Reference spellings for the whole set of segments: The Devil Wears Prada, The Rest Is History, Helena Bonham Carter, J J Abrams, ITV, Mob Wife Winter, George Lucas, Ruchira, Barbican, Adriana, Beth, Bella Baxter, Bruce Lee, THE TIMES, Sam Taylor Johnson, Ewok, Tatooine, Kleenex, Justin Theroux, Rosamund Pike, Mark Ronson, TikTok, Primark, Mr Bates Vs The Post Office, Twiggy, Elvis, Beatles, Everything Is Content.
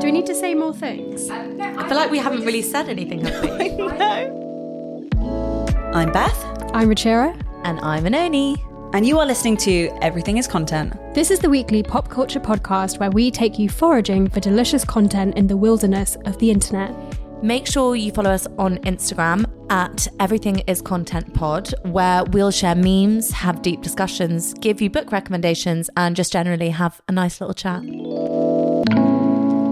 Do we need to say more things? No, I feel like we haven't really said anything, have we? No. I'm Beth. I'm Ruchira. And I'm Oenone. And you are listening to Everything Is Content. This is the weekly pop culture podcast where we take you foraging for delicious content in the wilderness of the internet. Make sure you follow us on Instagram at Everything Is Content Pod, where we'll share memes, have deep discussions, give you book recommendations, and just generally have a nice little chat.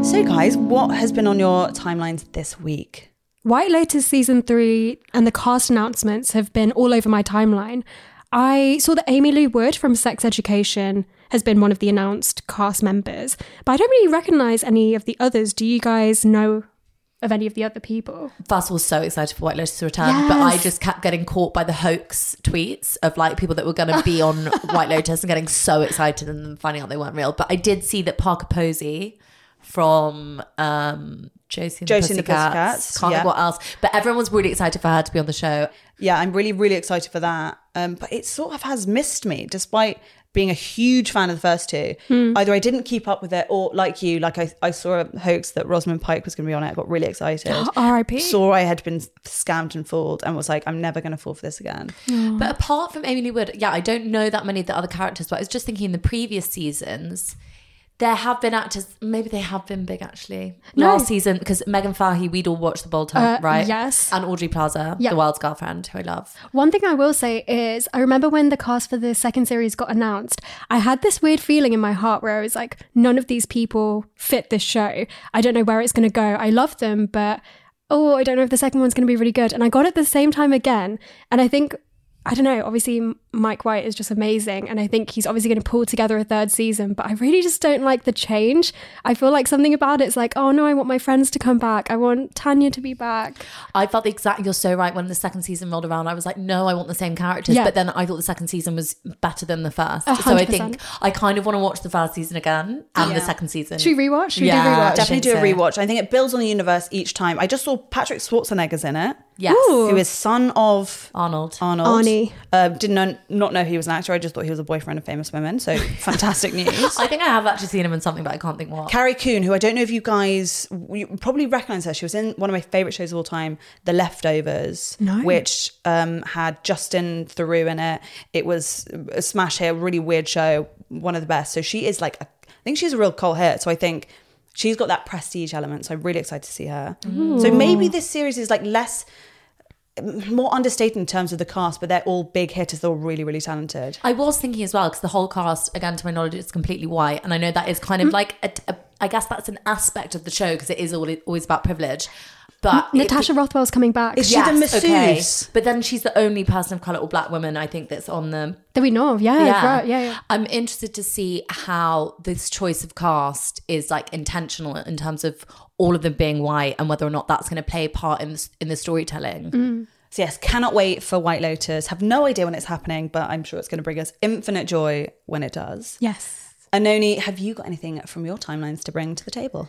So guys, what has been on your timelines this week? White Lotus season 3 and the cast announcements have been all over my timeline. I saw that Amy Lou Wood from Sex Education has been one of the announced cast members, but I don't really recognise any of the others. Do you guys know of any of the other people? Fuss was so excited for White Lotus to return, yes. But I just kept getting caught by the hoax tweets of like people that were going to be on White Lotus and getting so excited and then finding out they weren't real. But I did see that Parker Posey from Josie and the Pussycats. Can't think what else. But everyone was really excited for her to be on the show. Yeah, I'm really, really excited for that. But it sort of has missed me, despite being a huge fan of the first two. Either I didn't keep up with it, or like you, like I saw a hoax that Rosamund Pike was going to be on it. I got really excited. R.I.P. Saw I had been scammed and fooled and was like, I'm never going to fall for this again. Aww. But apart from Amy Lou Wood, yeah, I don't know that many of the other characters, but I was just thinking in the previous seasons, there have been actors, maybe they have been big actually. Last season, because Megan Fahy, we'd all watched The Bolter, right? Yes. And Audrey Plaza, the Wild's girlfriend, who I love. One thing I will say is, I remember when the cast for the second series got announced, I had this weird feeling in my heart where I was like, none of these people fit this show. I don't know where it's going to go. I love them, but I don't know if the second one's going to be really good. And I got it the same time again. And I think, I don't know, obviously Mike White is just amazing and I think he's obviously going to pull together a third season, but I really just don't like the change. I feel like something about it's like, oh no, I want my friends to come back. I want Tanya to be back. I felt the exact, you're so right, when the second season rolled around, I was like, no, I want the same characters. Yeah. But then I thought the second season was better than the first. 100%. So I think I kind of want to watch the first season again and the second season. Should we rewatch? Should we do rewatch? Definitely do a rewatch. I think it builds on the universe each time. I just saw Patrick Schwarzenegger's in it. Yes. Ooh. Who is son of Arnold. Didn't know he was an actor. I just thought he was a boyfriend of famous women. So fantastic news. I think I have actually seen him in something, but I can't think what. Carrie Coon, who I don't know if you guys, you probably recognise her. She was in one of my favourite shows of all time, The Leftovers, which had Justin Theroux in it. It was a smash hit, really weird show, one of the best. So she is like, I think she's a real cult hit. So I think she's got that prestige element. So I'm really excited to see her. Ooh. So maybe this series is like less, more understated in terms of the cast, but they're all big hitters. They're all really, really talented. I was thinking as well, because the whole cast, again, to my knowledge, is completely white. And I know that is kind of like, I guess that's an aspect of the show because it is always about privilege. But Natasha Rothwell's coming back. Is she the masseuse? Okay. But then she's the only person of colour or black woman, I think, that's on the... That we know of, right, yeah. I'm interested to see how this choice of cast is like intentional in terms of all of them being white and whether or not that's going to play a part in the storytelling. Mm. So yes, cannot wait for White Lotus. Have no idea when it's happening, but I'm sure it's going to bring us infinite joy when it does. Yes. Oenone, have you got anything from your timelines to bring to the table?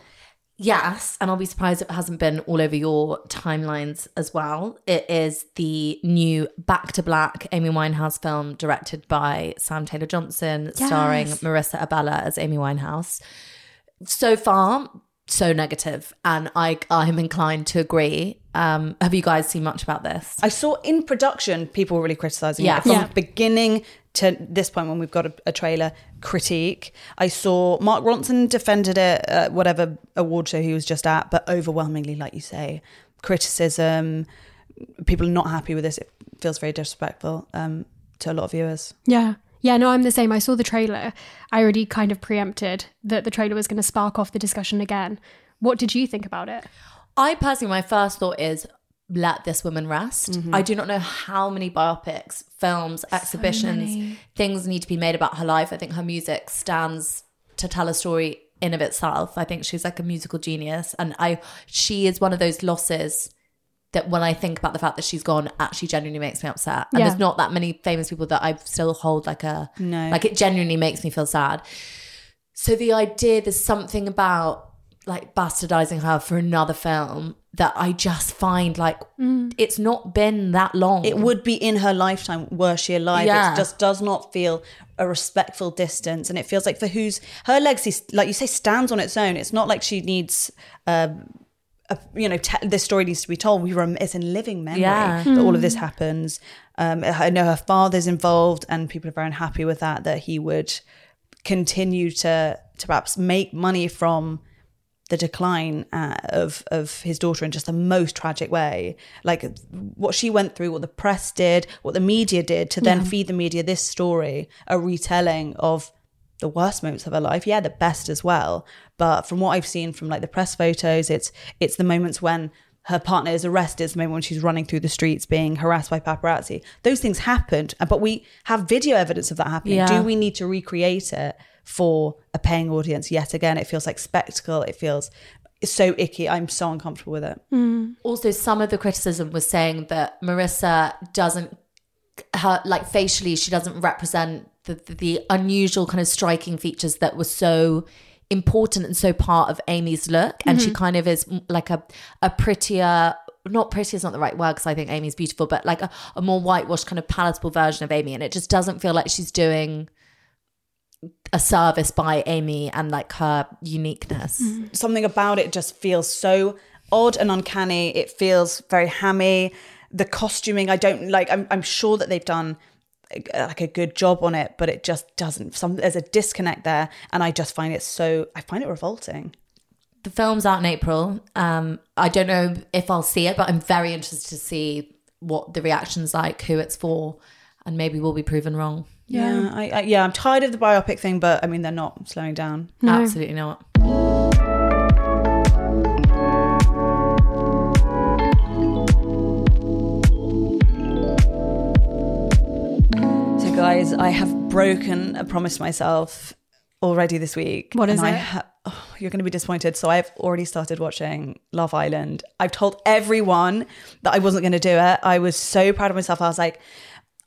Yes, and I'll be surprised if it hasn't been all over your timelines as well. It is the new Back to Black Amy Winehouse film directed by Sam Taylor Johnson, starring Marissa Abella as Amy Winehouse. So far, so negative, and I'm inclined to agree. Have you guys seen much about this? I saw in production people were really criticising it from the beginning to this point when we've got a trailer critique. I saw Mark Ronson defended it at whatever award show he was just at, but overwhelmingly, like you say, criticism, people are not happy with this. It feels very disrespectful to a lot of viewers. Yeah, no, I'm the same. I saw the trailer. I already kind of preempted that the trailer was going to spark off the discussion again. What did you think about it? I personally, my first thought is let this woman rest. Mm-hmm. I do not know how many biopics, films, exhibitions, things need to be made about her life. I think her music stands to tell a story in of itself. I think she's like a musical genius, and she is one of those losses that when I think about the fact that she's gone, actually genuinely makes me upset. And there's not that many famous people that I still hold like it genuinely makes me feel sad. So the idea, there's something about like bastardizing her for another film that I just find like it's not been that long. It would be in her lifetime were she alive. Yeah. It just does not feel a respectful distance, and it feels like her legacy, like you say, stands on its own. It's not like she needs this story needs to be told. It's in living memory that all of this happens. I know her father's involved, and people are very unhappy with that he would continue to perhaps make money from the decline of his daughter in just the most tragic way. Like what she went through, what the press did, what the media did, to then feed the media this story, a retelling of the worst moments of her life. Yeah, the best as well. But from what I've seen from like the press photos, it's the moments when her partner is arrested, the moment when she's running through the streets being harassed by paparazzi. Those things happened, but we have video evidence of that happening. Yeah. Do we need to recreate it for a paying audience yet again? It feels like spectacle. It feels so icky. I'm so uncomfortable with it. Mm. Also, some of the criticism was saying that Marissa facially, she doesn't represent the unusual kind of striking features that were so important and so part of Amy's look. And she kind of is like a prettier, not pretty is not the right word because I think Amy's beautiful, but like a more whitewashed kind of palatable version of Amy. And it just doesn't feel like she's doing a service by Amy and like her uniqueness. Something about it just feels so odd and uncanny. It feels very hammy. The costuming, I don't like. I'm sure that they've done like a good job on it, but it just doesn't. There's a disconnect there, and I just find it revolting. The film's out in April. I don't know if I'll see it, but I'm very interested to see what the reaction's like, who it's for, and maybe we'll be proven wrong. Yeah. I'm tired of the biopic thing, but I mean, they're not slowing down. No. Absolutely not. So guys, I have broken a promise to myself already this week. What is it? You're going to be disappointed. So I've already started watching Love Island. I've told everyone that I wasn't going to do it. I was so proud of myself. I was like,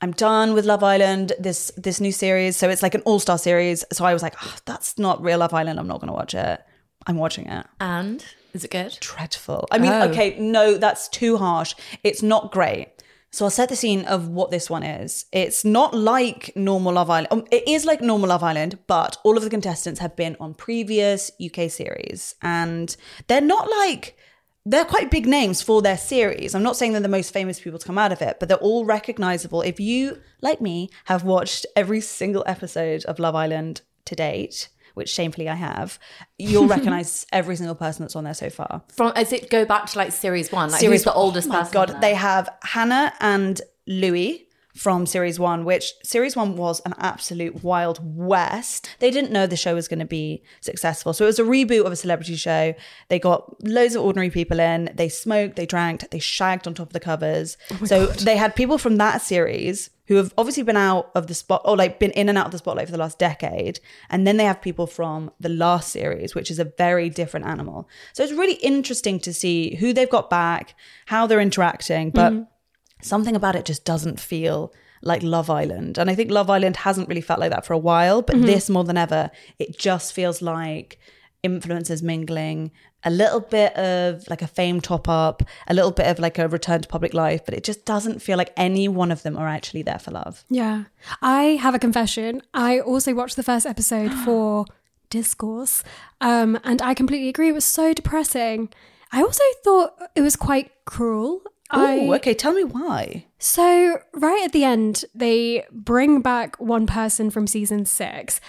I'm done with Love Island, this new series. So it's like an all-star series. So I was like, that's not real Love Island. I'm not going to watch it. I'm watching it. And is it good? Dreadful. I mean, okay, no, that's too harsh. It's not great. So I'll set the scene of what this one is. It's not like normal Love Island. It is like normal Love Island, but all of the contestants have been on previous UK series. And they're not like... They're quite big names for their series. I'm not saying they're the most famous people to come out of it, but they're all recognizable. If you, like me, have watched every single episode of Love Island to date, which shamefully I have, you'll recognize every single person that's on there so far. As it go back to like series one, like series, who's the oldest person? Oh my God, they have Hannah and Louis from series one, which series one was an absolute wild west. They didn't know the show was going to be successful. So it was a reboot of a celebrity show. They got loads of ordinary people in. They smoked, they drank, they shagged on top of the covers. Oh so God. They had people from that series who have obviously been out of the spot, or like been in and out of the spotlight for the last decade. And then they have people from the last series, which is a very different animal. So it's really interesting to see who they've got back, how they're interacting, but something about it just doesn't feel like Love Island. And I think Love Island hasn't really felt like that for a while, but this more than ever, it just feels like influencers mingling, a little bit of like a fame top up, a little bit of like a return to public life, but it just doesn't feel like any one of them are actually there for love. Yeah. I have a confession. I also watched the first episode for Discourse, and I completely agree. It was so depressing. I also thought it was quite cruel. Oh, okay. Tell me why. So right at the end, they bring back one person from season 6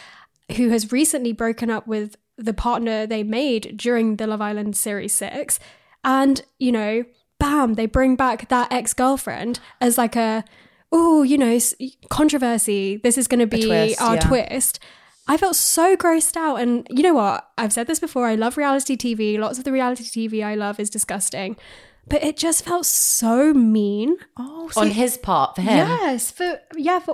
who has recently broken up with the partner they made during the Love Island series 6. And, you know, bam, they bring back that ex-girlfriend as like controversy. This is going to be our twist. I felt so grossed out. And you know what? I've said this before. I love reality TV. Lots of the reality TV I love is disgusting. But it just felt so mean. Oh, so on his part, for him. Yes, for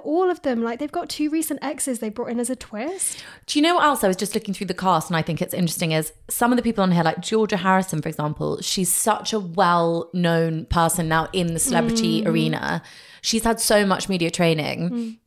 all of them. Like, they've got two recent exes they brought in as a twist. Do you know what else? I was just looking through the cast, and I think it's interesting is some of the people on here, like Georgia Harrison, for example, she's such a well-known person now in the celebrity arena. She's had so much media training.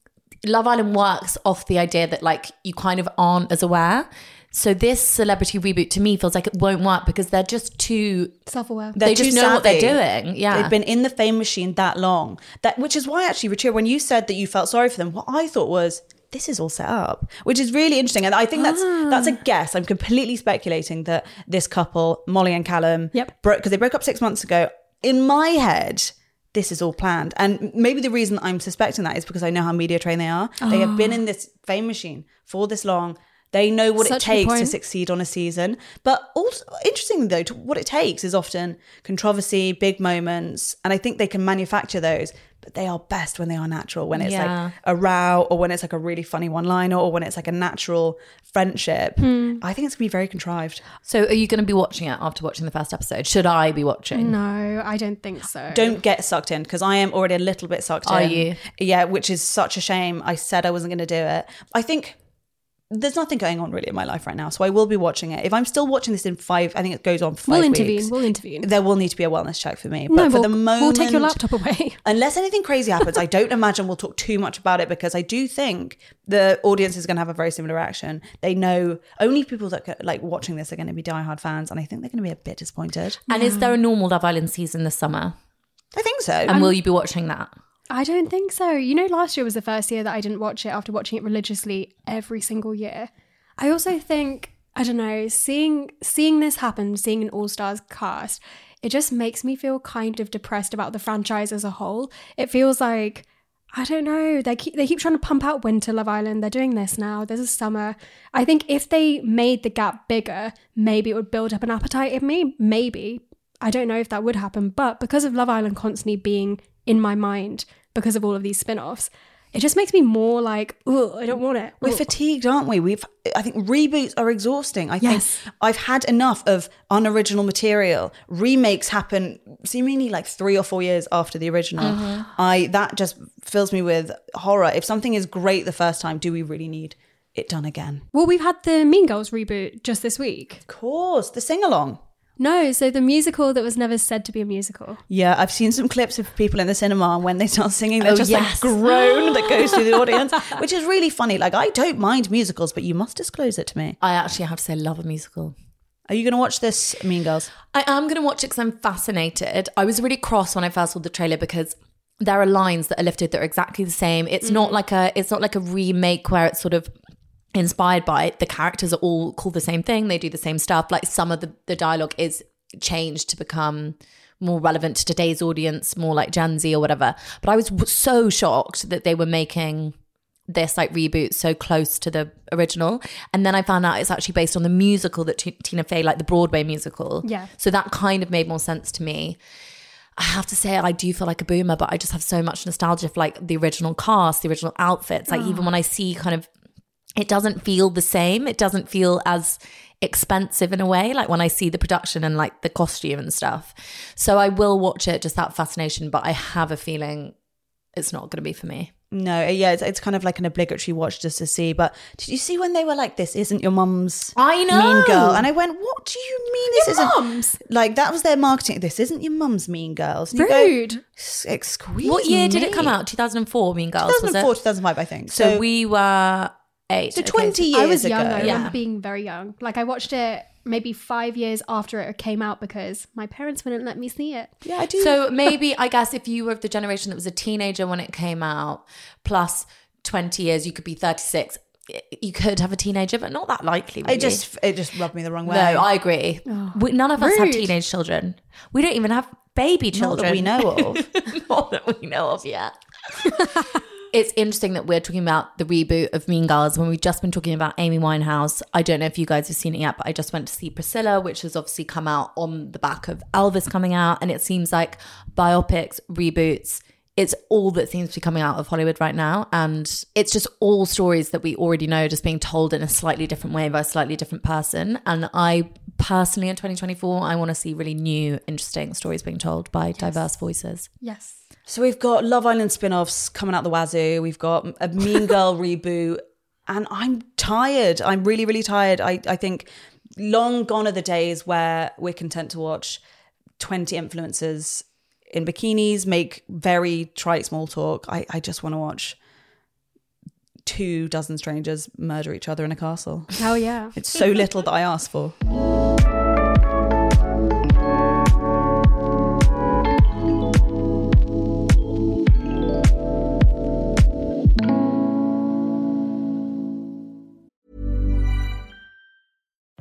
Love Island works off the idea that, like, you kind of aren't as aware. So this celebrity reboot to me feels like it won't work because they're just too self-aware. They just know what they're doing. Yeah, they've been in the fame machine that long. Which is why, actually, Ruchira, when you said that you felt sorry for them, what I thought was, this is all set up, which is really interesting. And I think that's a guess. I'm completely speculating that this couple, Molly and Callum, broke because they broke up 6 months ago. In my head, this is all planned. And maybe the reason I'm suspecting that is because I know how media trained they are. They have been in this fame machine for this long. They know what it takes to succeed on a season. But also, interestingly though, what it takes is often controversy, big moments. And I think they can manufacture those, but they are best when they are natural, when it's like a row or when it's like a really funny one-liner or when it's like a natural friendship. I think it's going to be very contrived. So are you going to be watching it after watching the first episode? Should I be watching? No, I don't think so. Don't get sucked in because I am already a little bit sucked in. Are you? Yeah, which is such a shame. I said I wasn't going to do it. I think there's nothing going on really in my life right now, so I will be watching it. If I'm still watching this in five, I think it goes on for 5 weeks. We'll intervene. There will need to be a wellness check for me. But for the moment, we'll take your laptop away. Unless anything crazy happens, I don't imagine we'll talk too much about it because I do think the audience is going to have a very similar reaction. They know only people that like watching this are going to be diehard fans, and I think they're going to be a bit disappointed. And is there a normal Love Island season this summer? I think so. And will you be watching that? I don't think so. You know, last year was the first year that I didn't watch it after watching it religiously every single year. I also think, I don't know, seeing this happen, seeing an all-stars cast, it just makes me feel kind of depressed about the franchise as a whole. It feels like, I don't know, they keep trying to pump out winter Love Island. They're doing this now. There's a summer. I think if they made the gap bigger, maybe it would build up an appetite in me. Maybe. I don't know if that would happen. But because of Love Island constantly being in my mind because of all of these spin-offs, it just makes me more like, oh, I don't want it. We're fatigued, aren't we? I think reboots are exhausting. I think I've had enough of unoriginal material. Remakes happen seemingly like 3 or 4 years after the original. That just fills me with horror. If something is great the first time, do we really need it done again? Well, we've had the Mean Girls reboot just this week. Of course, the sing-along. No, so the musical that was never said to be a musical. Yeah, I've seen some clips of people in the cinema and when they start singing, there's like groan that goes through the audience, which is really funny. Like, I don't mind musicals, but you must disclose it to me. I actually have to say, love a musical. Are you going to watch this, Mean Girls? I am going to watch it because I'm fascinated. I was really cross when I first saw the trailer because there are lines that are lifted that are exactly the same. It's not like a remake where it's sort of inspired by it. The characters are all called the same thing. They do the same stuff. Like, some of the dialogue is changed to become more relevant to today's audience, more like Gen Z or whatever. But I was so shocked that they were making this like reboot so close to the original. And then I found out it's actually based on the musical that Tina Fey, like the Broadway musical. Yeah. So that kind of made more sense to me. I have to say, I do feel like a boomer, but I just have so much nostalgia for like the original cast, the original outfits. Like even when I see kind of, it doesn't feel the same. It doesn't feel as expensive in a way, like when I see the production and like the costume and stuff. So I will watch it, just that fascination, but I have a feeling it's not going to be for me. No, yeah, it's kind of like an obligatory watch just to see. But did you see when they were like, this isn't your mum's Mean Girl? And I went, what do you mean this isn't? Mum's? Like, that was their marketing. This isn't your mum's Mean Girls. And rude. You go, excuse me. What year did it come out? 2004 Mean Girls, 2004, was it? 2005, I think. So we were 8. So 20 years ago. I was young though. I remember being very young. Like, I watched it maybe 5 years after it came out because my parents wouldn't let me see it. Yeah, I do. So maybe, I guess, if you were of the generation that was a teenager when it came out, plus 20 years, you could be 36. You could have a teenager, but not that likely. Really. It just rubbed me the wrong way. No, I agree. Oh, none of us have teenage children. We don't even have baby children. Not that we know of yet. It's interesting that we're talking about the reboot of Mean Girls when we've just been talking about Amy Winehouse. I don't know if you guys have seen it yet, but I just went to see Priscilla, which has obviously come out on the back of Elvis coming out. And it seems like biopics, reboots, it's all that seems to be coming out of Hollywood right now. And it's just all stories that we already know, just being told in a slightly different way by a slightly different person. And I personally, in 2024, I want to see really new, interesting stories being told by diverse voices. Yes. So we've got Love Island spin-offs coming out the wazoo. We've got a Mean Girl reboot. And I'm tired. I'm really, really tired. I think long gone are the days where we're content to watch 20 influencers in bikinis make very trite small talk. I just want to watch 24 strangers murder each other in a castle. Oh, yeah. It's so little that I ask for.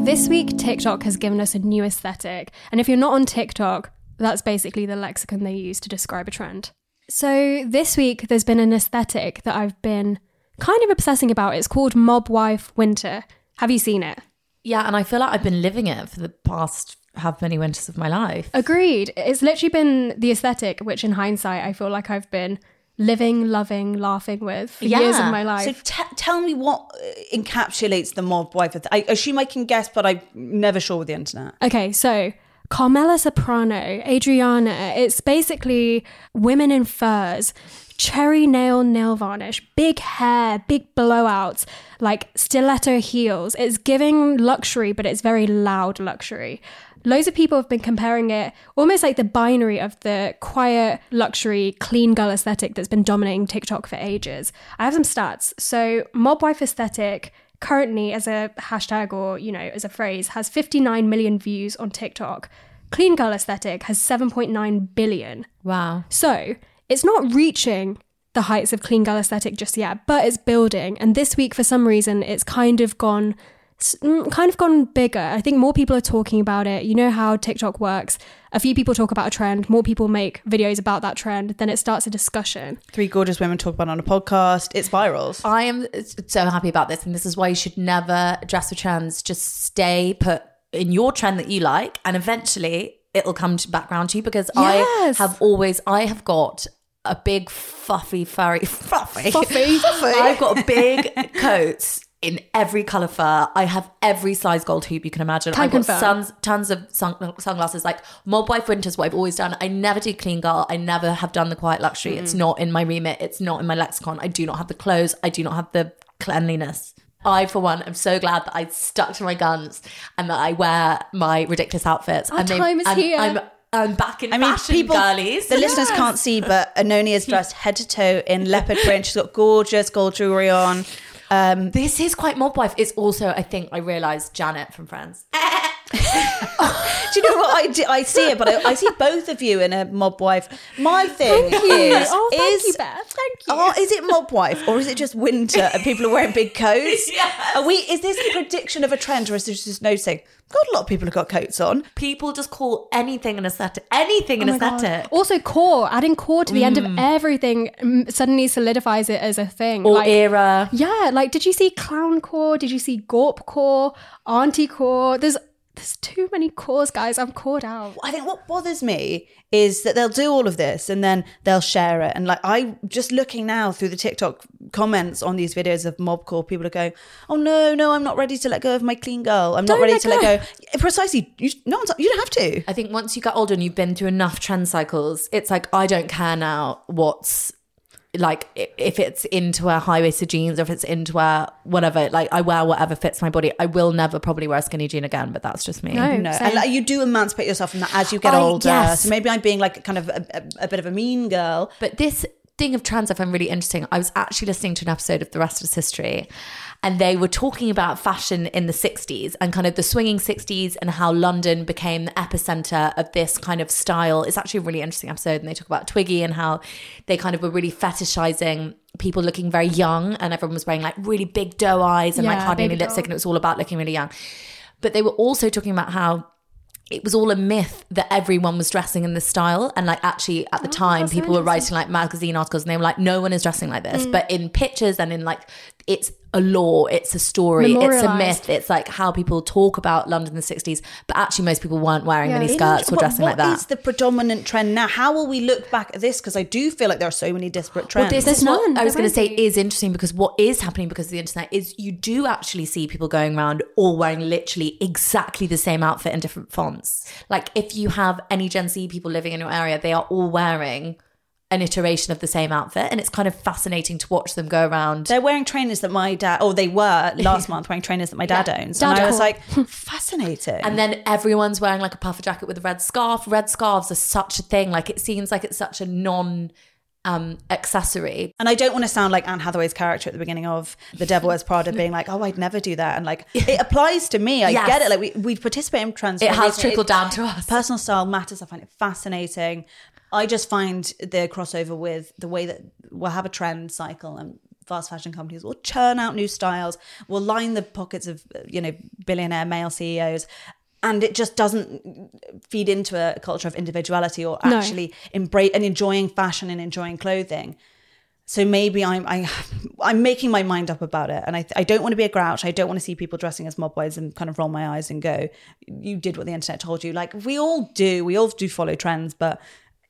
This week, TikTok has given us a new aesthetic. And if you're not on TikTok, that's basically the lexicon they use to describe a trend. So this week, there's been an aesthetic that I've been kind of obsessing about. It's called Mob Wife Winter. Have you seen it? Yeah, and I feel like I've been living it for the past how many winters of my life. Agreed. It's literally been the aesthetic, which in hindsight, I feel like I've been living, loving, laughing with for years of my life. So tell me what encapsulates the mob wife. I assume I can guess, but I'm never sure with the internet. Okay, so Carmela Soprano, Adriana, it's basically women in furs, cherry nail varnish, big hair, big blowouts, like stiletto heels. It's giving luxury, but it's very loud luxury. Loads of people have been comparing it almost like the binary of the quiet luxury clean girl aesthetic that's been dominating TikTok for ages. I have some stats. So mob wife aesthetic currently as a hashtag or, you know, as a phrase has 59 million views on TikTok. Clean girl aesthetic has 7.9 billion. Wow. So it's not reaching the heights of clean girl aesthetic just yet, but it's building. And this week, for some reason, it's kind of gone bigger. I think more people are talking about it. You know how TikTok works. A few people talk about a trend, more people make videos about that trend, then it starts a discussion. Three gorgeous women talk about it on a podcast. It's virals. I am so happy about this, and this is why you should never dress for trends. Just stay put in your trend that you like, and eventually it'll come back round to you, because yes. I have got a big fluffy. I've got a big coat in every colour fur. I have every size gold hoop you can imagine. I've got tons of sunglasses. Like mob wife winter is what I've always done. I never do clean girl. I never have done the quiet luxury. Mm. It's not in my remit. It's not in my lexicon. I do not have the clothes. I do not have the cleanliness. I, for one, am so glad that I stuck to my guns and that I wear my ridiculous outfits. Our time is here. I'm back in fashion, people, girlies. The listeners can't see, but Oenone is dressed head to toe in leopard print. She's got gorgeous gold jewellery on. This is quite mob wife. It's also, I think, I realised Janet from Friends. Do you know what? I see it, but I see both of you in a mob wife. My thing is thank you, Beth. Thank you. Oh, is it mob wife or is it just winter and people are wearing big coats? Yes. Is this a prediction of a trend, or is this just noticing? God, a lot of people have got coats on. People just call anything an aesthetic. Anything an aesthetic. God. Also core. Adding core to the end of everything suddenly solidifies it as a thing. Or like, era. Yeah. Like, did you see clown core? Did you see gorp core? Auntie core? There's too many cores, guys. I'm cored out. I think what bothers me is that they'll do all of this and then they'll share it. And like, I just looking now through the TikTok comments on these videos of mobcore, people are going, "Oh no, I'm not ready to let go of my clean girl. I'm not ready to let go." Precisely. You don't have to. I think once you get older and you've been through enough trend cycles, it's like, I don't care now what's like if it's into a high waisted jeans or if it's into a whatever, like I wear whatever fits my body. I will never probably wear a skinny jean again, but that's just me. No. And like, you do emancipate yourself from that as you get older. Yes. So maybe I'm being like kind of a bit of a mean girl. But this thing of trans, I found really interesting. I was actually listening to an episode of The Rest Is History, and they were talking about fashion in the 60s and kind of the swinging 60s and how London became the epicenter of this kind of style. It's actually a really interesting episode, and they talk about Twiggy and how they kind of were really fetishizing people looking very young, and everyone was wearing like really big doe eyes and like hardly any lipstick, and it was all about looking really young. But they were also talking about how it was all a myth that everyone was dressing in this style. And like actually at the time, people were writing like magazine articles and they were like, no one is dressing like this. But in pictures and in like, it's a lore, it's a story, it's a myth. It's like how people talk about London in the 60s. But actually most people weren't wearing mini skirts or dressing like that. What is the predominant trend now? How will we look back at this? Because I do feel like there are so many disparate trends. Well, this is what I was going to say is interesting, because what is happening because of the internet is you do actually see people going around all wearing literally exactly the same outfit in different fonts. Like if you have any Gen Z people living in your area, they are all wearing an iteration of the same outfit, and it's kind of fascinating to watch them go around. They're wearing trainers that my dad, or they were last month wearing trainers that my dad owns. And I was like, fascinating. And then everyone's wearing like a puffer jacket with a red scarf. Red scarves are such a thing. Like it seems like it's such a non accessory. And I don't want to sound like Anne Hathaway's character at the beginning of The Devil Wears Prada being like, oh, I'd never do that. And like, it applies to me. I get it. Like we participate in transformation. It has trickled down to us. Personal style matters. I find it fascinating. I just find the crossover with the way that we'll have a trend cycle and fast fashion companies will churn out new styles, will line the pockets of, you know, billionaire male CEOs. And it just doesn't feed into a culture of individuality or actually embrace and enjoying fashion and enjoying clothing. So maybe I'm making my mind up about it. And I don't want to be a grouch. I don't want to see people dressing as mob wives and kind of roll my eyes and go, you did what the internet told you. Like we all do. We all do follow trends, but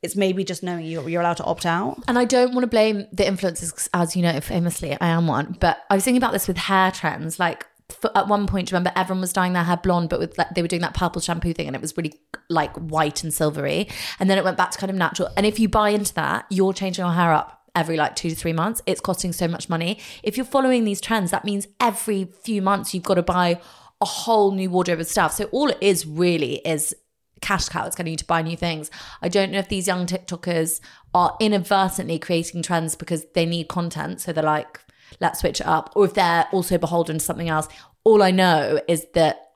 it's maybe just knowing you're allowed to opt out. And I don't want to blame the influencers, as you know, famously, I am one. But I was thinking about this with hair trends. Like, at one point, remember, everyone was dyeing their hair blonde, but with like, they were doing that purple shampoo thing, and it was really like white and silvery. And then it went back to kind of natural. And if you buy into that, you're changing your hair up every like 2 to 3 months. It's costing so much money. If you're following these trends, that means every few months you've got to buy a whole new wardrobe of stuff. So all it is really is cash cow. It's going to need to buy new things. I don't know if these young TikTokers are inadvertently creating trends because they need content. So they're like, let's switch it up, or if they're also beholden to something else. All I know is that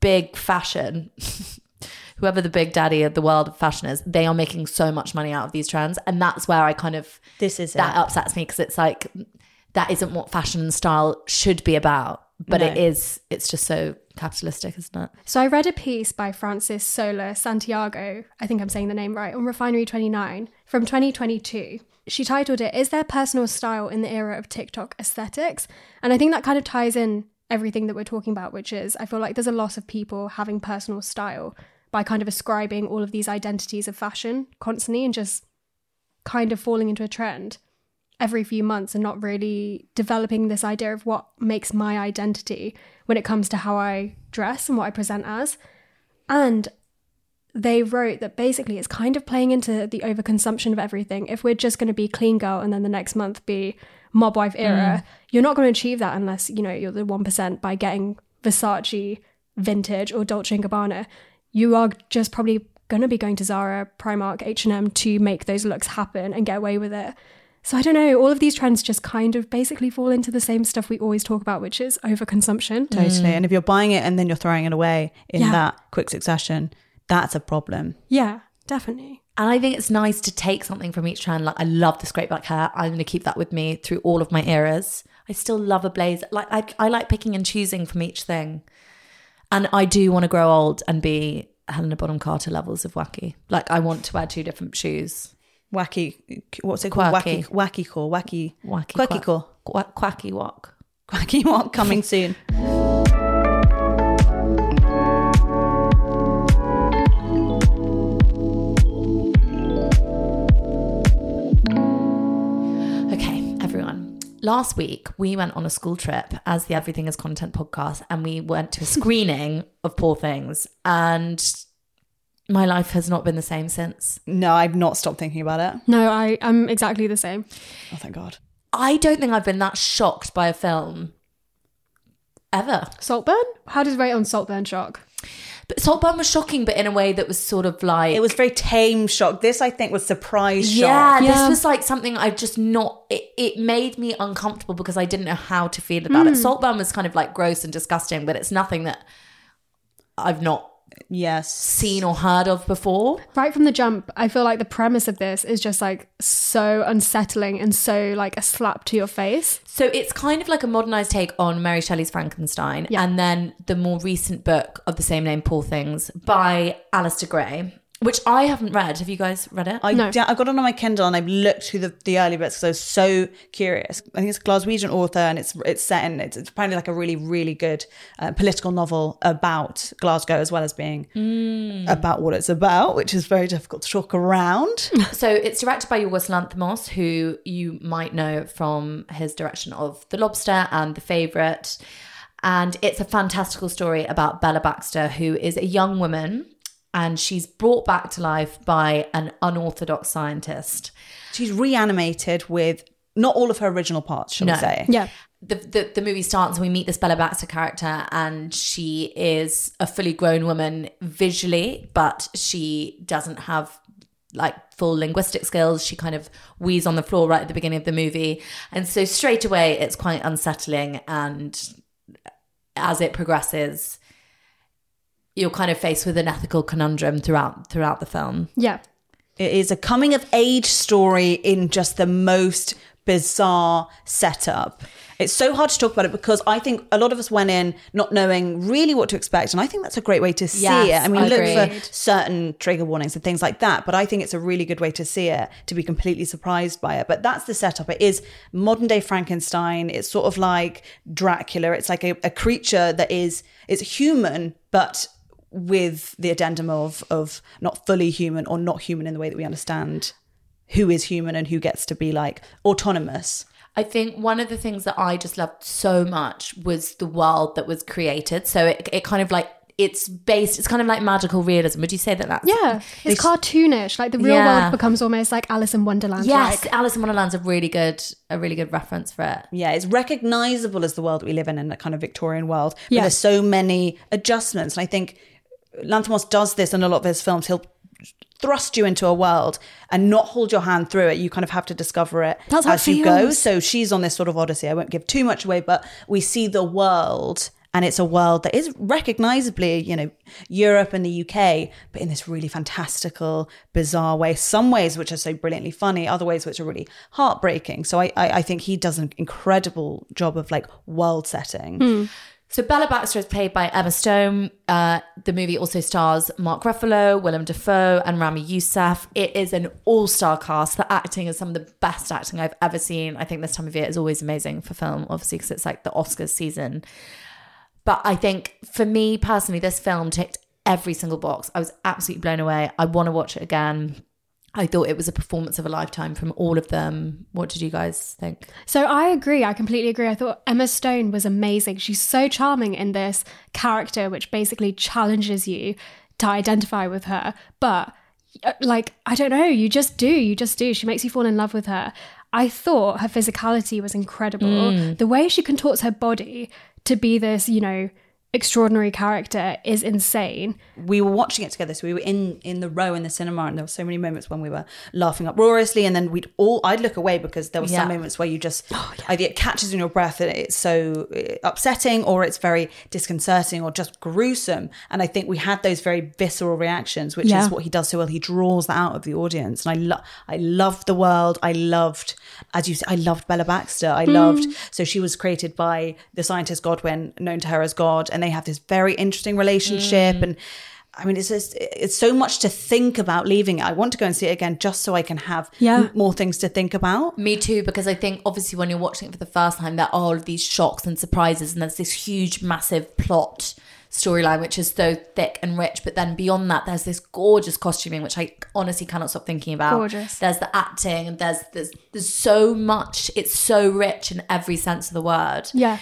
big fashion, whoever the big daddy of the world of fashion is, they are making so much money out of these trends. And that's where I kind of, upsets me, because it's like, that isn't what fashion and style should be about. But it is, it's just so capitalistic, isn't it? So I read a piece by Francis Sola Santiago, I think I'm saying the name right, on Refinery 29 from 2022. She titled it, Is There Personal Style in the Era of TikTok Aesthetics? And I think that kind of ties in everything that we're talking about, which is, I feel like there's a lot of people having personal style by kind of ascribing all of these identities of fashion constantly and just kind of falling into a trend every few months and not really developing this idea of what makes my identity when it comes to how I dress and what I present as. And they wrote that basically it's kind of playing into the overconsumption of everything. If we're just going to be clean girl and then the next month be mob wife era, you're not going to achieve that unless, you know, you're the 1% by getting Versace vintage or Dolce & Gabbana. You are just probably going to be going to Zara, Primark, H&M to make those looks happen and get away with it. So I don't know, all of these trends just kind of basically fall into the same stuff we always talk about, which is overconsumption. Totally. And if you're buying it and then you're throwing it away in that quick succession, that's a problem. Yeah, definitely. And I think it's nice to take something from each trend. Like I love the straight back hair. I'm going to keep that with me through all of my eras. I still love a blazer. Like I like picking and choosing from each thing. And I do want to grow old and be Helena Bonham Carter levels of wacky. Like I want to wear two different shoes. Wacky, what's it called? Quirky. Wacky core. Quirky core. Quacky walk. Quacky walk coming soon. Okay, everyone. Last week, we went on a school trip as the Everything Is Content podcast, and we went to a screening of Poor Things. And my life has not been the same since. No, I've not stopped thinking about it. No, I'm exactly the same. Oh, thank God. I don't think I've been that shocked by a film ever. Saltburn? How did you rate on Saltburn shock? But Saltburn was shocking, but in a way that was sort of like... It was very tame shock. This, I think, was surprise shock. Yeah, this was like something I've just not... It made me uncomfortable because I didn't know how to feel about it. Saltburn was kind of like gross and disgusting, but it's nothing that I've not seen or heard of before. Right from the jump, I feel like the premise of this is just like so unsettling and so like a slap to your face. So it's kind of like a modernized take on Mary Shelley's Frankenstein, and then the more recent book of the same name, Poor Things, by Alistair Gray, which I haven't read. Have you guys read it? No. I got it on my Kindle and I've looked through the early books because I was so curious. I think it's a Glaswegian author and it's set in, it's apparently like a really, really good political novel about Glasgow as well as being about what it's about, which is very difficult to talk around. So it's directed by Yorgos Lanthimos, who you might know from his direction of The Lobster and The Favourite. And it's a fantastical story about Bella Baxter, who is a young woman. And she's brought back to life by an unorthodox scientist. She's reanimated with not all of her original parts, shall we say? Yeah. The movie starts and we meet this Bella Baxter character, and she is a fully grown woman visually, but she doesn't have like full linguistic skills. She kind of wheezes on the floor right at the beginning of the movie. And so straight away, it's quite unsettling. And as it progresses, you're kind of faced with an ethical conundrum throughout the film. Yeah. It is a coming of age story in just the most bizarre setup. It's so hard to talk about it because I think a lot of us went in not knowing really what to expect. And I think that's a great way to see it. I mean, look for certain trigger warnings and things like that. But I think it's a really good way to see it, to be completely surprised by it. But that's the setup. It is modern day Frankenstein. It's sort of like Dracula. It's like a creature that is human, but with the addendum of not fully human or not human in the way that we understand who is human and who gets to be like autonomous. I think one of the things that I just loved so much was the world that was created. So it kind of like, it's kind of like magical realism. Would you say that that's... Yeah, it's cartoonish. Like the real world becomes almost like Alice in Wonderland. Yes, like. Alice in Wonderland's a really good reference for it. Yeah, it's recognisable as the world that we live in a kind of Victorian world. But there's so many adjustments. And I think Lanthimos does this in a lot of his films. He'll thrust you into a world and not hold your hand through it. You kind of have to discover it as you go. So she's on this sort of odyssey. I won't give too much away, but we see the world, and it's a world that is recognisably, Europe and the UK, but in this really fantastical, bizarre way. Some ways which are so brilliantly funny, other ways which are really heartbreaking. So I think he does an incredible job of like world setting. So Bella Baxter is played by Emma Stone. The movie also stars Mark Ruffalo, Willem Dafoe and Rami Youssef. It is an all-star cast. The acting is some of the best acting I've ever seen. I think this time of year is always amazing for film, obviously, because it's like the Oscars season. But I think for me personally, this film ticked every single box. I was absolutely blown away. I want to watch it again. I thought it was a performance of a lifetime from all of them. What did you guys think? So I agree. I completely agree. I thought Emma Stone was amazing. She's so charming in this character, which basically challenges you to identify with her. But like, I don't know, you just do. She makes you fall in love with her. I thought her physicality was incredible. The way she contorts her body to be this, extraordinary character is insane. We were watching it together, so we were in the row in the cinema, and there were so many moments when we were laughing uproariously, and then I'd look away because there were some moments where you just either it catches in your breath and it's so upsetting, or it's very disconcerting, or just gruesome. And I think we had those very visceral reactions, which is what he does so well. He draws that out of the audience, and I loved the world. I loved, as you said, I loved Bella Baxter. So she was created by the scientist Godwin, known to her as God. And they have this very interesting relationship. And I mean, it's so much to think about leaving it. I want to go and see it again just so I can have more things to think about. Me too, because I think obviously when you're watching it for the first time, there are all of these shocks and surprises, and there's this huge, massive plot storyline, which is so thick and rich. But then beyond that, there's this gorgeous costuming, which I honestly cannot stop thinking about. Gorgeous. There's the acting, and there's so much. It's so rich in every sense of the word. Yeah.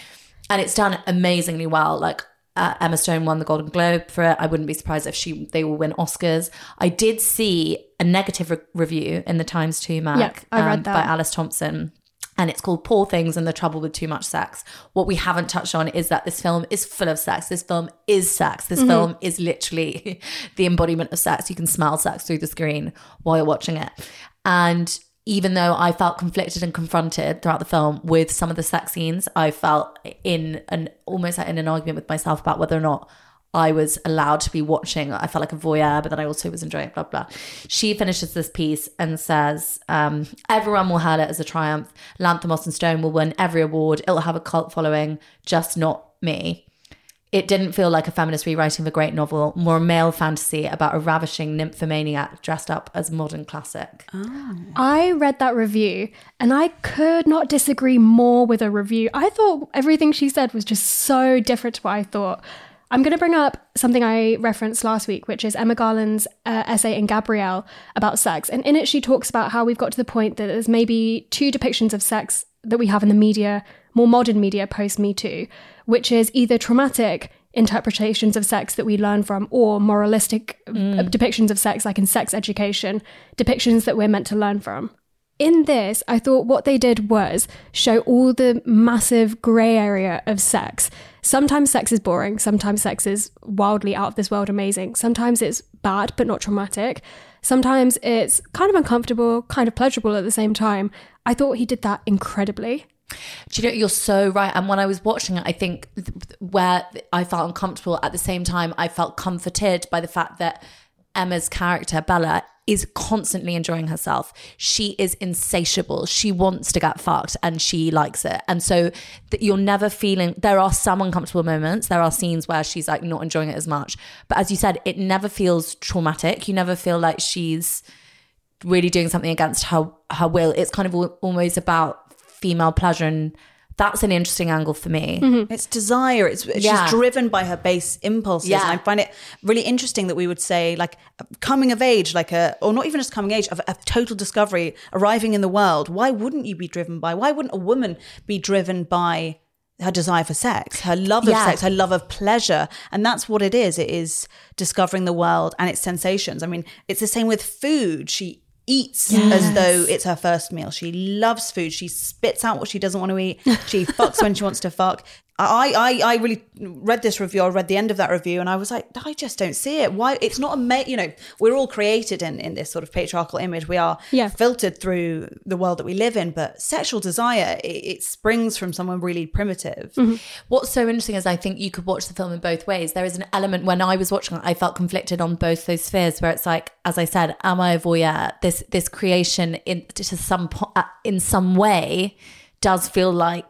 And it's done amazingly well. Like, Emma Stone won the Golden Globe for it. I wouldn't be surprised if they will win Oscars. I did see a negative review in the Times 2 mag I read that. By Alice Thompson. And it's called Poor Things and the Trouble with Too Much Sex. What we haven't touched on is that this film is full of sex. This film is sex. This film is literally the embodiment of sex. You can smell sex through the screen while you're watching it. And even though I felt conflicted and confronted throughout the film with some of the sex scenes, I felt almost in an argument with myself about whether or not I was allowed to be watching. I felt like a voyeur, but then I also was enjoying it, blah, blah. She finishes this piece and says, everyone will hail it as a triumph. Lanthimos and Stone will win every award. It'll have a cult following, just not me. It didn't feel like a feminist rewriting of a great novel, more a male fantasy about a ravishing nymphomaniac dressed up as modern classic. Oh. I read that review and I could not disagree more with a review. I thought everything she said was just so different to what I thought. I'm going to bring up something I referenced last week, which is Emma Garland's essay in Gabrielle about sex. And in it, she talks about how we've got to the point that there's maybe two depictions of sex that we have in the media, more modern media post-Me Too, which is either traumatic interpretations of sex that we learn from or moralistic depictions of sex, like in Sex Education, depictions that we're meant to learn from. In this, I thought what they did was show all the massive grey area of sex. Sometimes sex is boring. Sometimes sex is wildly out of this world amazing. Sometimes it's bad, but not traumatic. Sometimes it's kind of uncomfortable, kind of pleasurable at the same time. I thought he did that incredibly. Do you know, you're so right. And when I was watching it, I think where I felt uncomfortable, at the same time, I felt comforted by the fact that Emma's character, Bella, is constantly enjoying herself. She is insatiable. She wants to get fucked and she likes it. And so you're never feeling, there are some uncomfortable moments. There are scenes where she's like not enjoying it as much. But as you said, it never feels traumatic. You never feel like she's really doing something against her will. It's kind of almost about female pleasure, and that's an interesting angle for me. Mm-hmm. It's desire. She's driven by her base impulses. Yeah. And I find it really interesting that we would say like coming of age, or not even just coming age, of a total discovery, arriving in the world. Why wouldn't a woman be driven by her desire for sex, her love of sex, her love of pleasure? And that's what it is. It is discovering the world and its sensations. I mean, it's the same with food. She eats as though it's her first meal. She loves food. She spits out what she doesn't want to eat. She fucks when she wants to fuck. I really read this review. I read the end of that review and I was like, I just don't see it. Why? It's not we're all created in this sort of patriarchal image. We are filtered through the world that we live in, but sexual desire, it springs from someone really primitive. Mm-hmm. What's so interesting is I think you could watch the film in both ways. There is an element when I was watching it, I felt conflicted on both those spheres where it's like, as I said, am I a voyeur? This creation in some way does feel like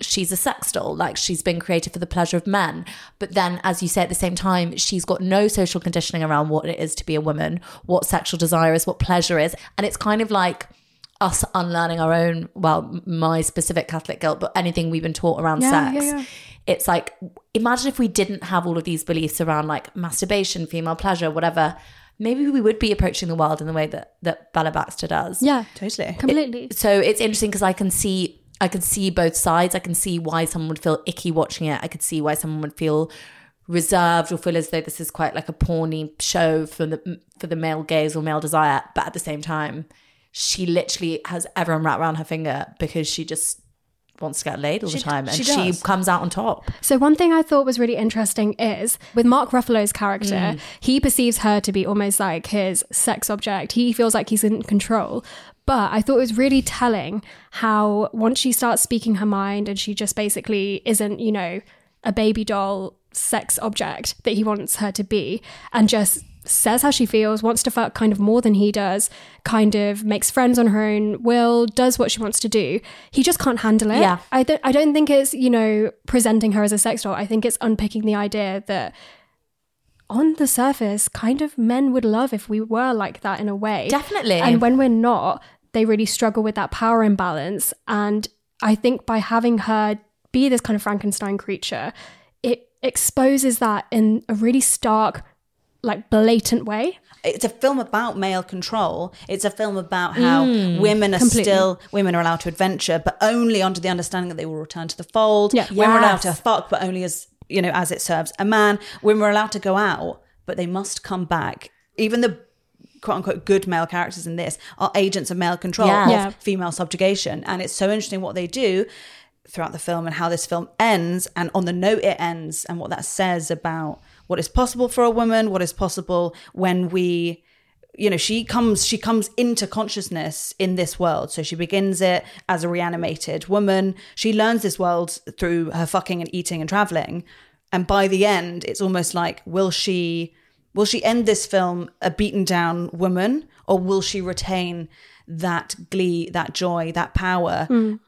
she's a sex doll, like she's been created for the pleasure of men. But then, as you say, at the same time, she's got no social conditioning around what it is to be a woman, what sexual desire is, what pleasure is. And it's kind of like us unlearning our own, my specific Catholic guilt, but anything we've been taught around sex. Yeah, yeah. It's like, imagine if we didn't have all of these beliefs around like masturbation, female pleasure, whatever. Maybe we would be approaching the world in the way that Bella Baxter does. Yeah, totally. Completely. So it's interesting because I can see both sides. I can see why someone would feel icky watching it. I could see why someone would feel reserved or feel as though this is quite like a porny show for the male gaze or male desire. But at the same time, she literally has everyone wrapped around her finger because she just wants to get laid all the time, and she comes out on top. So one thing I thought was really interesting is with Mark Ruffalo's character, he perceives her to be almost like his sex object. He feels like he's in control. But I thought it was really telling how once she starts speaking her mind and she just basically isn't, a baby doll sex object that he wants her to be, and just says how she feels, wants to fuck kind of more than he does, kind of makes friends on her own will, does what she wants to do. He just can't handle it. Yeah. I don't think it's, presenting her as a sex doll. I think it's unpicking the idea that on the surface, kind of men would love if we were like that in a way. Definitely. And when we're not, they really struggle with that power imbalance. And I think by having her be this kind of Frankenstein creature, it exposes that in a really stark, like blatant way. It's a film about male control. It's a film about how women are allowed to adventure, but only under the understanding that they will return to the fold. Yeah. Women are allowed to fuck, but only as you know, as it serves a man. Women were allowed to go out, but they must come back. Even the quote unquote good male characters in this are agents of male control, of female subjugation. And it's so interesting what they do throughout the film and how this film ends and on the note it ends and what that says about what is possible for a woman, what is possible when we, you know, she comes into consciousness in this world. So she begins it as a reanimated woman. She learns this world through her fucking and eating and traveling. And by the end, it's almost like, will she end this film a beaten down woman, or will she retain that glee, that joy, that power?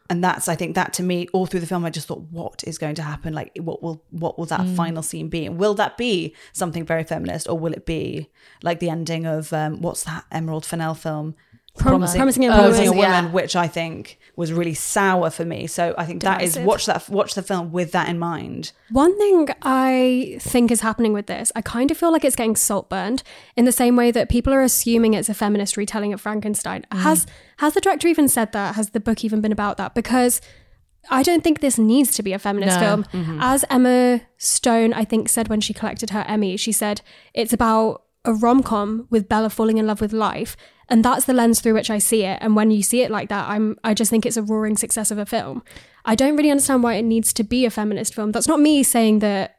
And that's, I think that to me, all through the film, I just thought, what is going to happen? Like, what will that final scene be? And will that be something very feminist, or will it be like the ending of, what's that Emerald Fennell film? Promising a Woman, which I think was really sour for me. So I think that is, watch the film with that in mind. One thing I think is happening with this, I kind of feel like it's getting saltburned in the same way that people are assuming it's a feminist retelling of Frankenstein. Has the director even said that? Has the book even been about that? Because I don't think this needs to be a feminist film. Mm-hmm. As Emma Stone, I think, said when she collected her Emmy, she said, it's about a rom-com with Bella falling in love with life. And that's the lens through which I see it. And when you see it like that, I just think it's a roaring success of a film. I don't really understand why it needs to be a feminist film. That's not me saying that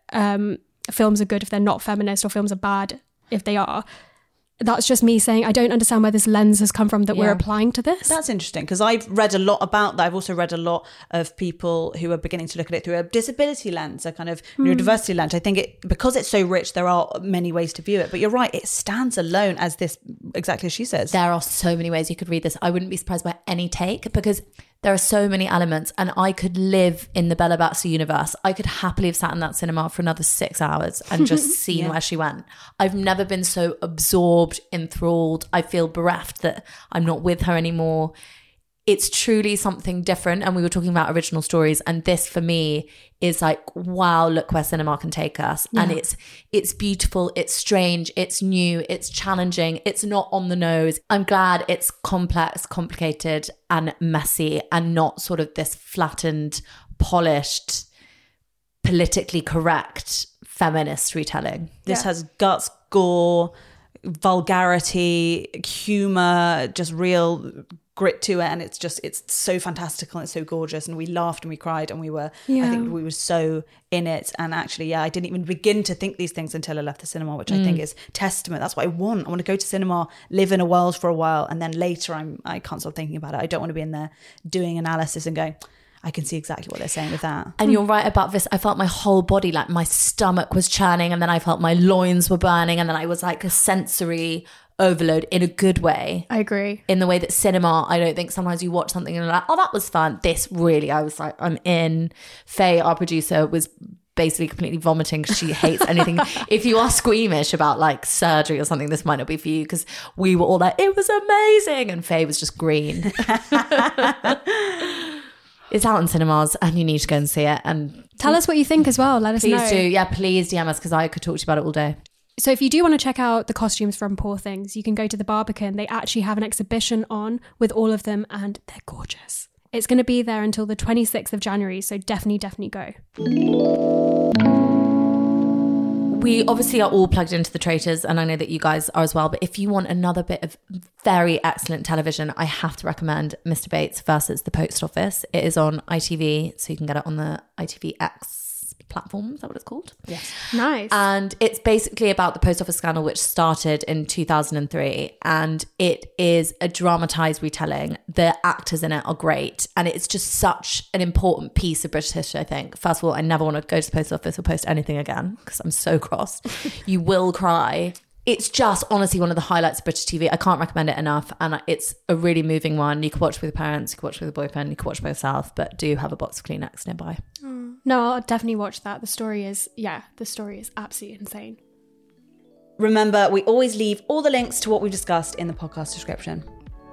films are good if they're not feminist, or films are bad if they are. That's just me saying I don't understand where this lens has come from that we're applying to this. That's interesting, because I've read a lot about that. I've also read a lot of people who are beginning to look at it through a disability lens, a kind of neurodiversity lens. I think because it's so rich, there are many ways to view it. But you're right, it stands alone as this, exactly as she says. There are so many ways you could read this. I wouldn't be surprised by any take, because there are so many elements, and I could live in the Bella Baxter universe. I could happily have sat in that cinema for another 6 hours and just seen where she went. I've never been so absorbed, enthralled. I feel bereft that I'm not with her anymore. It's truly something different. And we were talking about original stories, and this for me is like, wow, look where cinema can take us. Yeah. And it's beautiful, it's strange, it's new, it's challenging, it's not on the nose. I'm glad it's complex, complicated, and messy, and not sort of this flattened, polished, politically correct feminist retelling. This has guts, gore, vulgarity, humor, just real grit to it, and it's so fantastical and it's so gorgeous, and we laughed and we cried and we were I think we were so in it. And actually I didn't even begin to think these things until I left the cinema, which I think is testament. That's what I want to go to cinema, live in a world for a while, and then later I can't stop thinking about it. I don't want to be in there doing analysis and going, I can see exactly what they're saying with that. And you're right about this. I felt my whole body, like my stomach was churning, and then I felt my loins were burning, and then I was like a sensory overload in a good way. I agree. In the way that cinema, I don't think sometimes you watch something and you're like, oh, that was fun. This really, I was like, I'm in. Faye, our producer, was basically completely vomiting because she hates anything. If you are squeamish about like surgery or something, this might not be for you, because we were all like, it was amazing. And Faye was just green. It's out in cinemas and you need to go and see it. And tell us what you think as well. Let us know. Please do. Yeah, please DM us, because I could talk to you about it all day. So if you do want to check out the costumes from Poor Things, you can go to the Barbican. They actually have an exhibition on with all of them, and they're gorgeous. It's going to be there until the 26th of January. So definitely go. We obviously are all plugged into The Traitors, and I know that you guys are as well. But if you want another bit of very excellent television, I have to recommend Mr. Bates versus The Post Office. It is on ITV, so you can get it on the ITVX platform. Is that what it's called? Yes. Nice. And it's basically about the post office scandal, which started in 2003. And it is a dramatized retelling. The actors in it are great. And it's just such an important piece of British history, I think. First of all, I never want to go to the post office or post anything again, because I'm so cross. You will cry. It's just honestly one of the highlights of British TV. I can't recommend it enough. And it's a really moving one. You can watch with your parents, you can watch with a boyfriend, you can watch by yourself, but do have a box of Kleenex nearby. No, I'll definitely watch that. The story is absolutely insane. Remember, we always leave all the links to what we've discussed in the podcast description.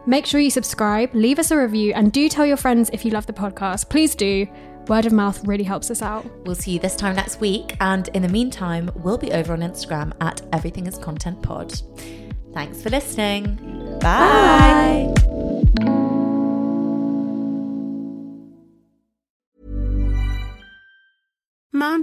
Make sure you subscribe, leave us a review, and do tell your friends if you love the podcast. Please do. Word of mouth really helps us out. We'll see you this time next week. And in the meantime, we'll be over on Instagram at Everything Is Content Pod. Thanks for listening. Bye. Bye. Mom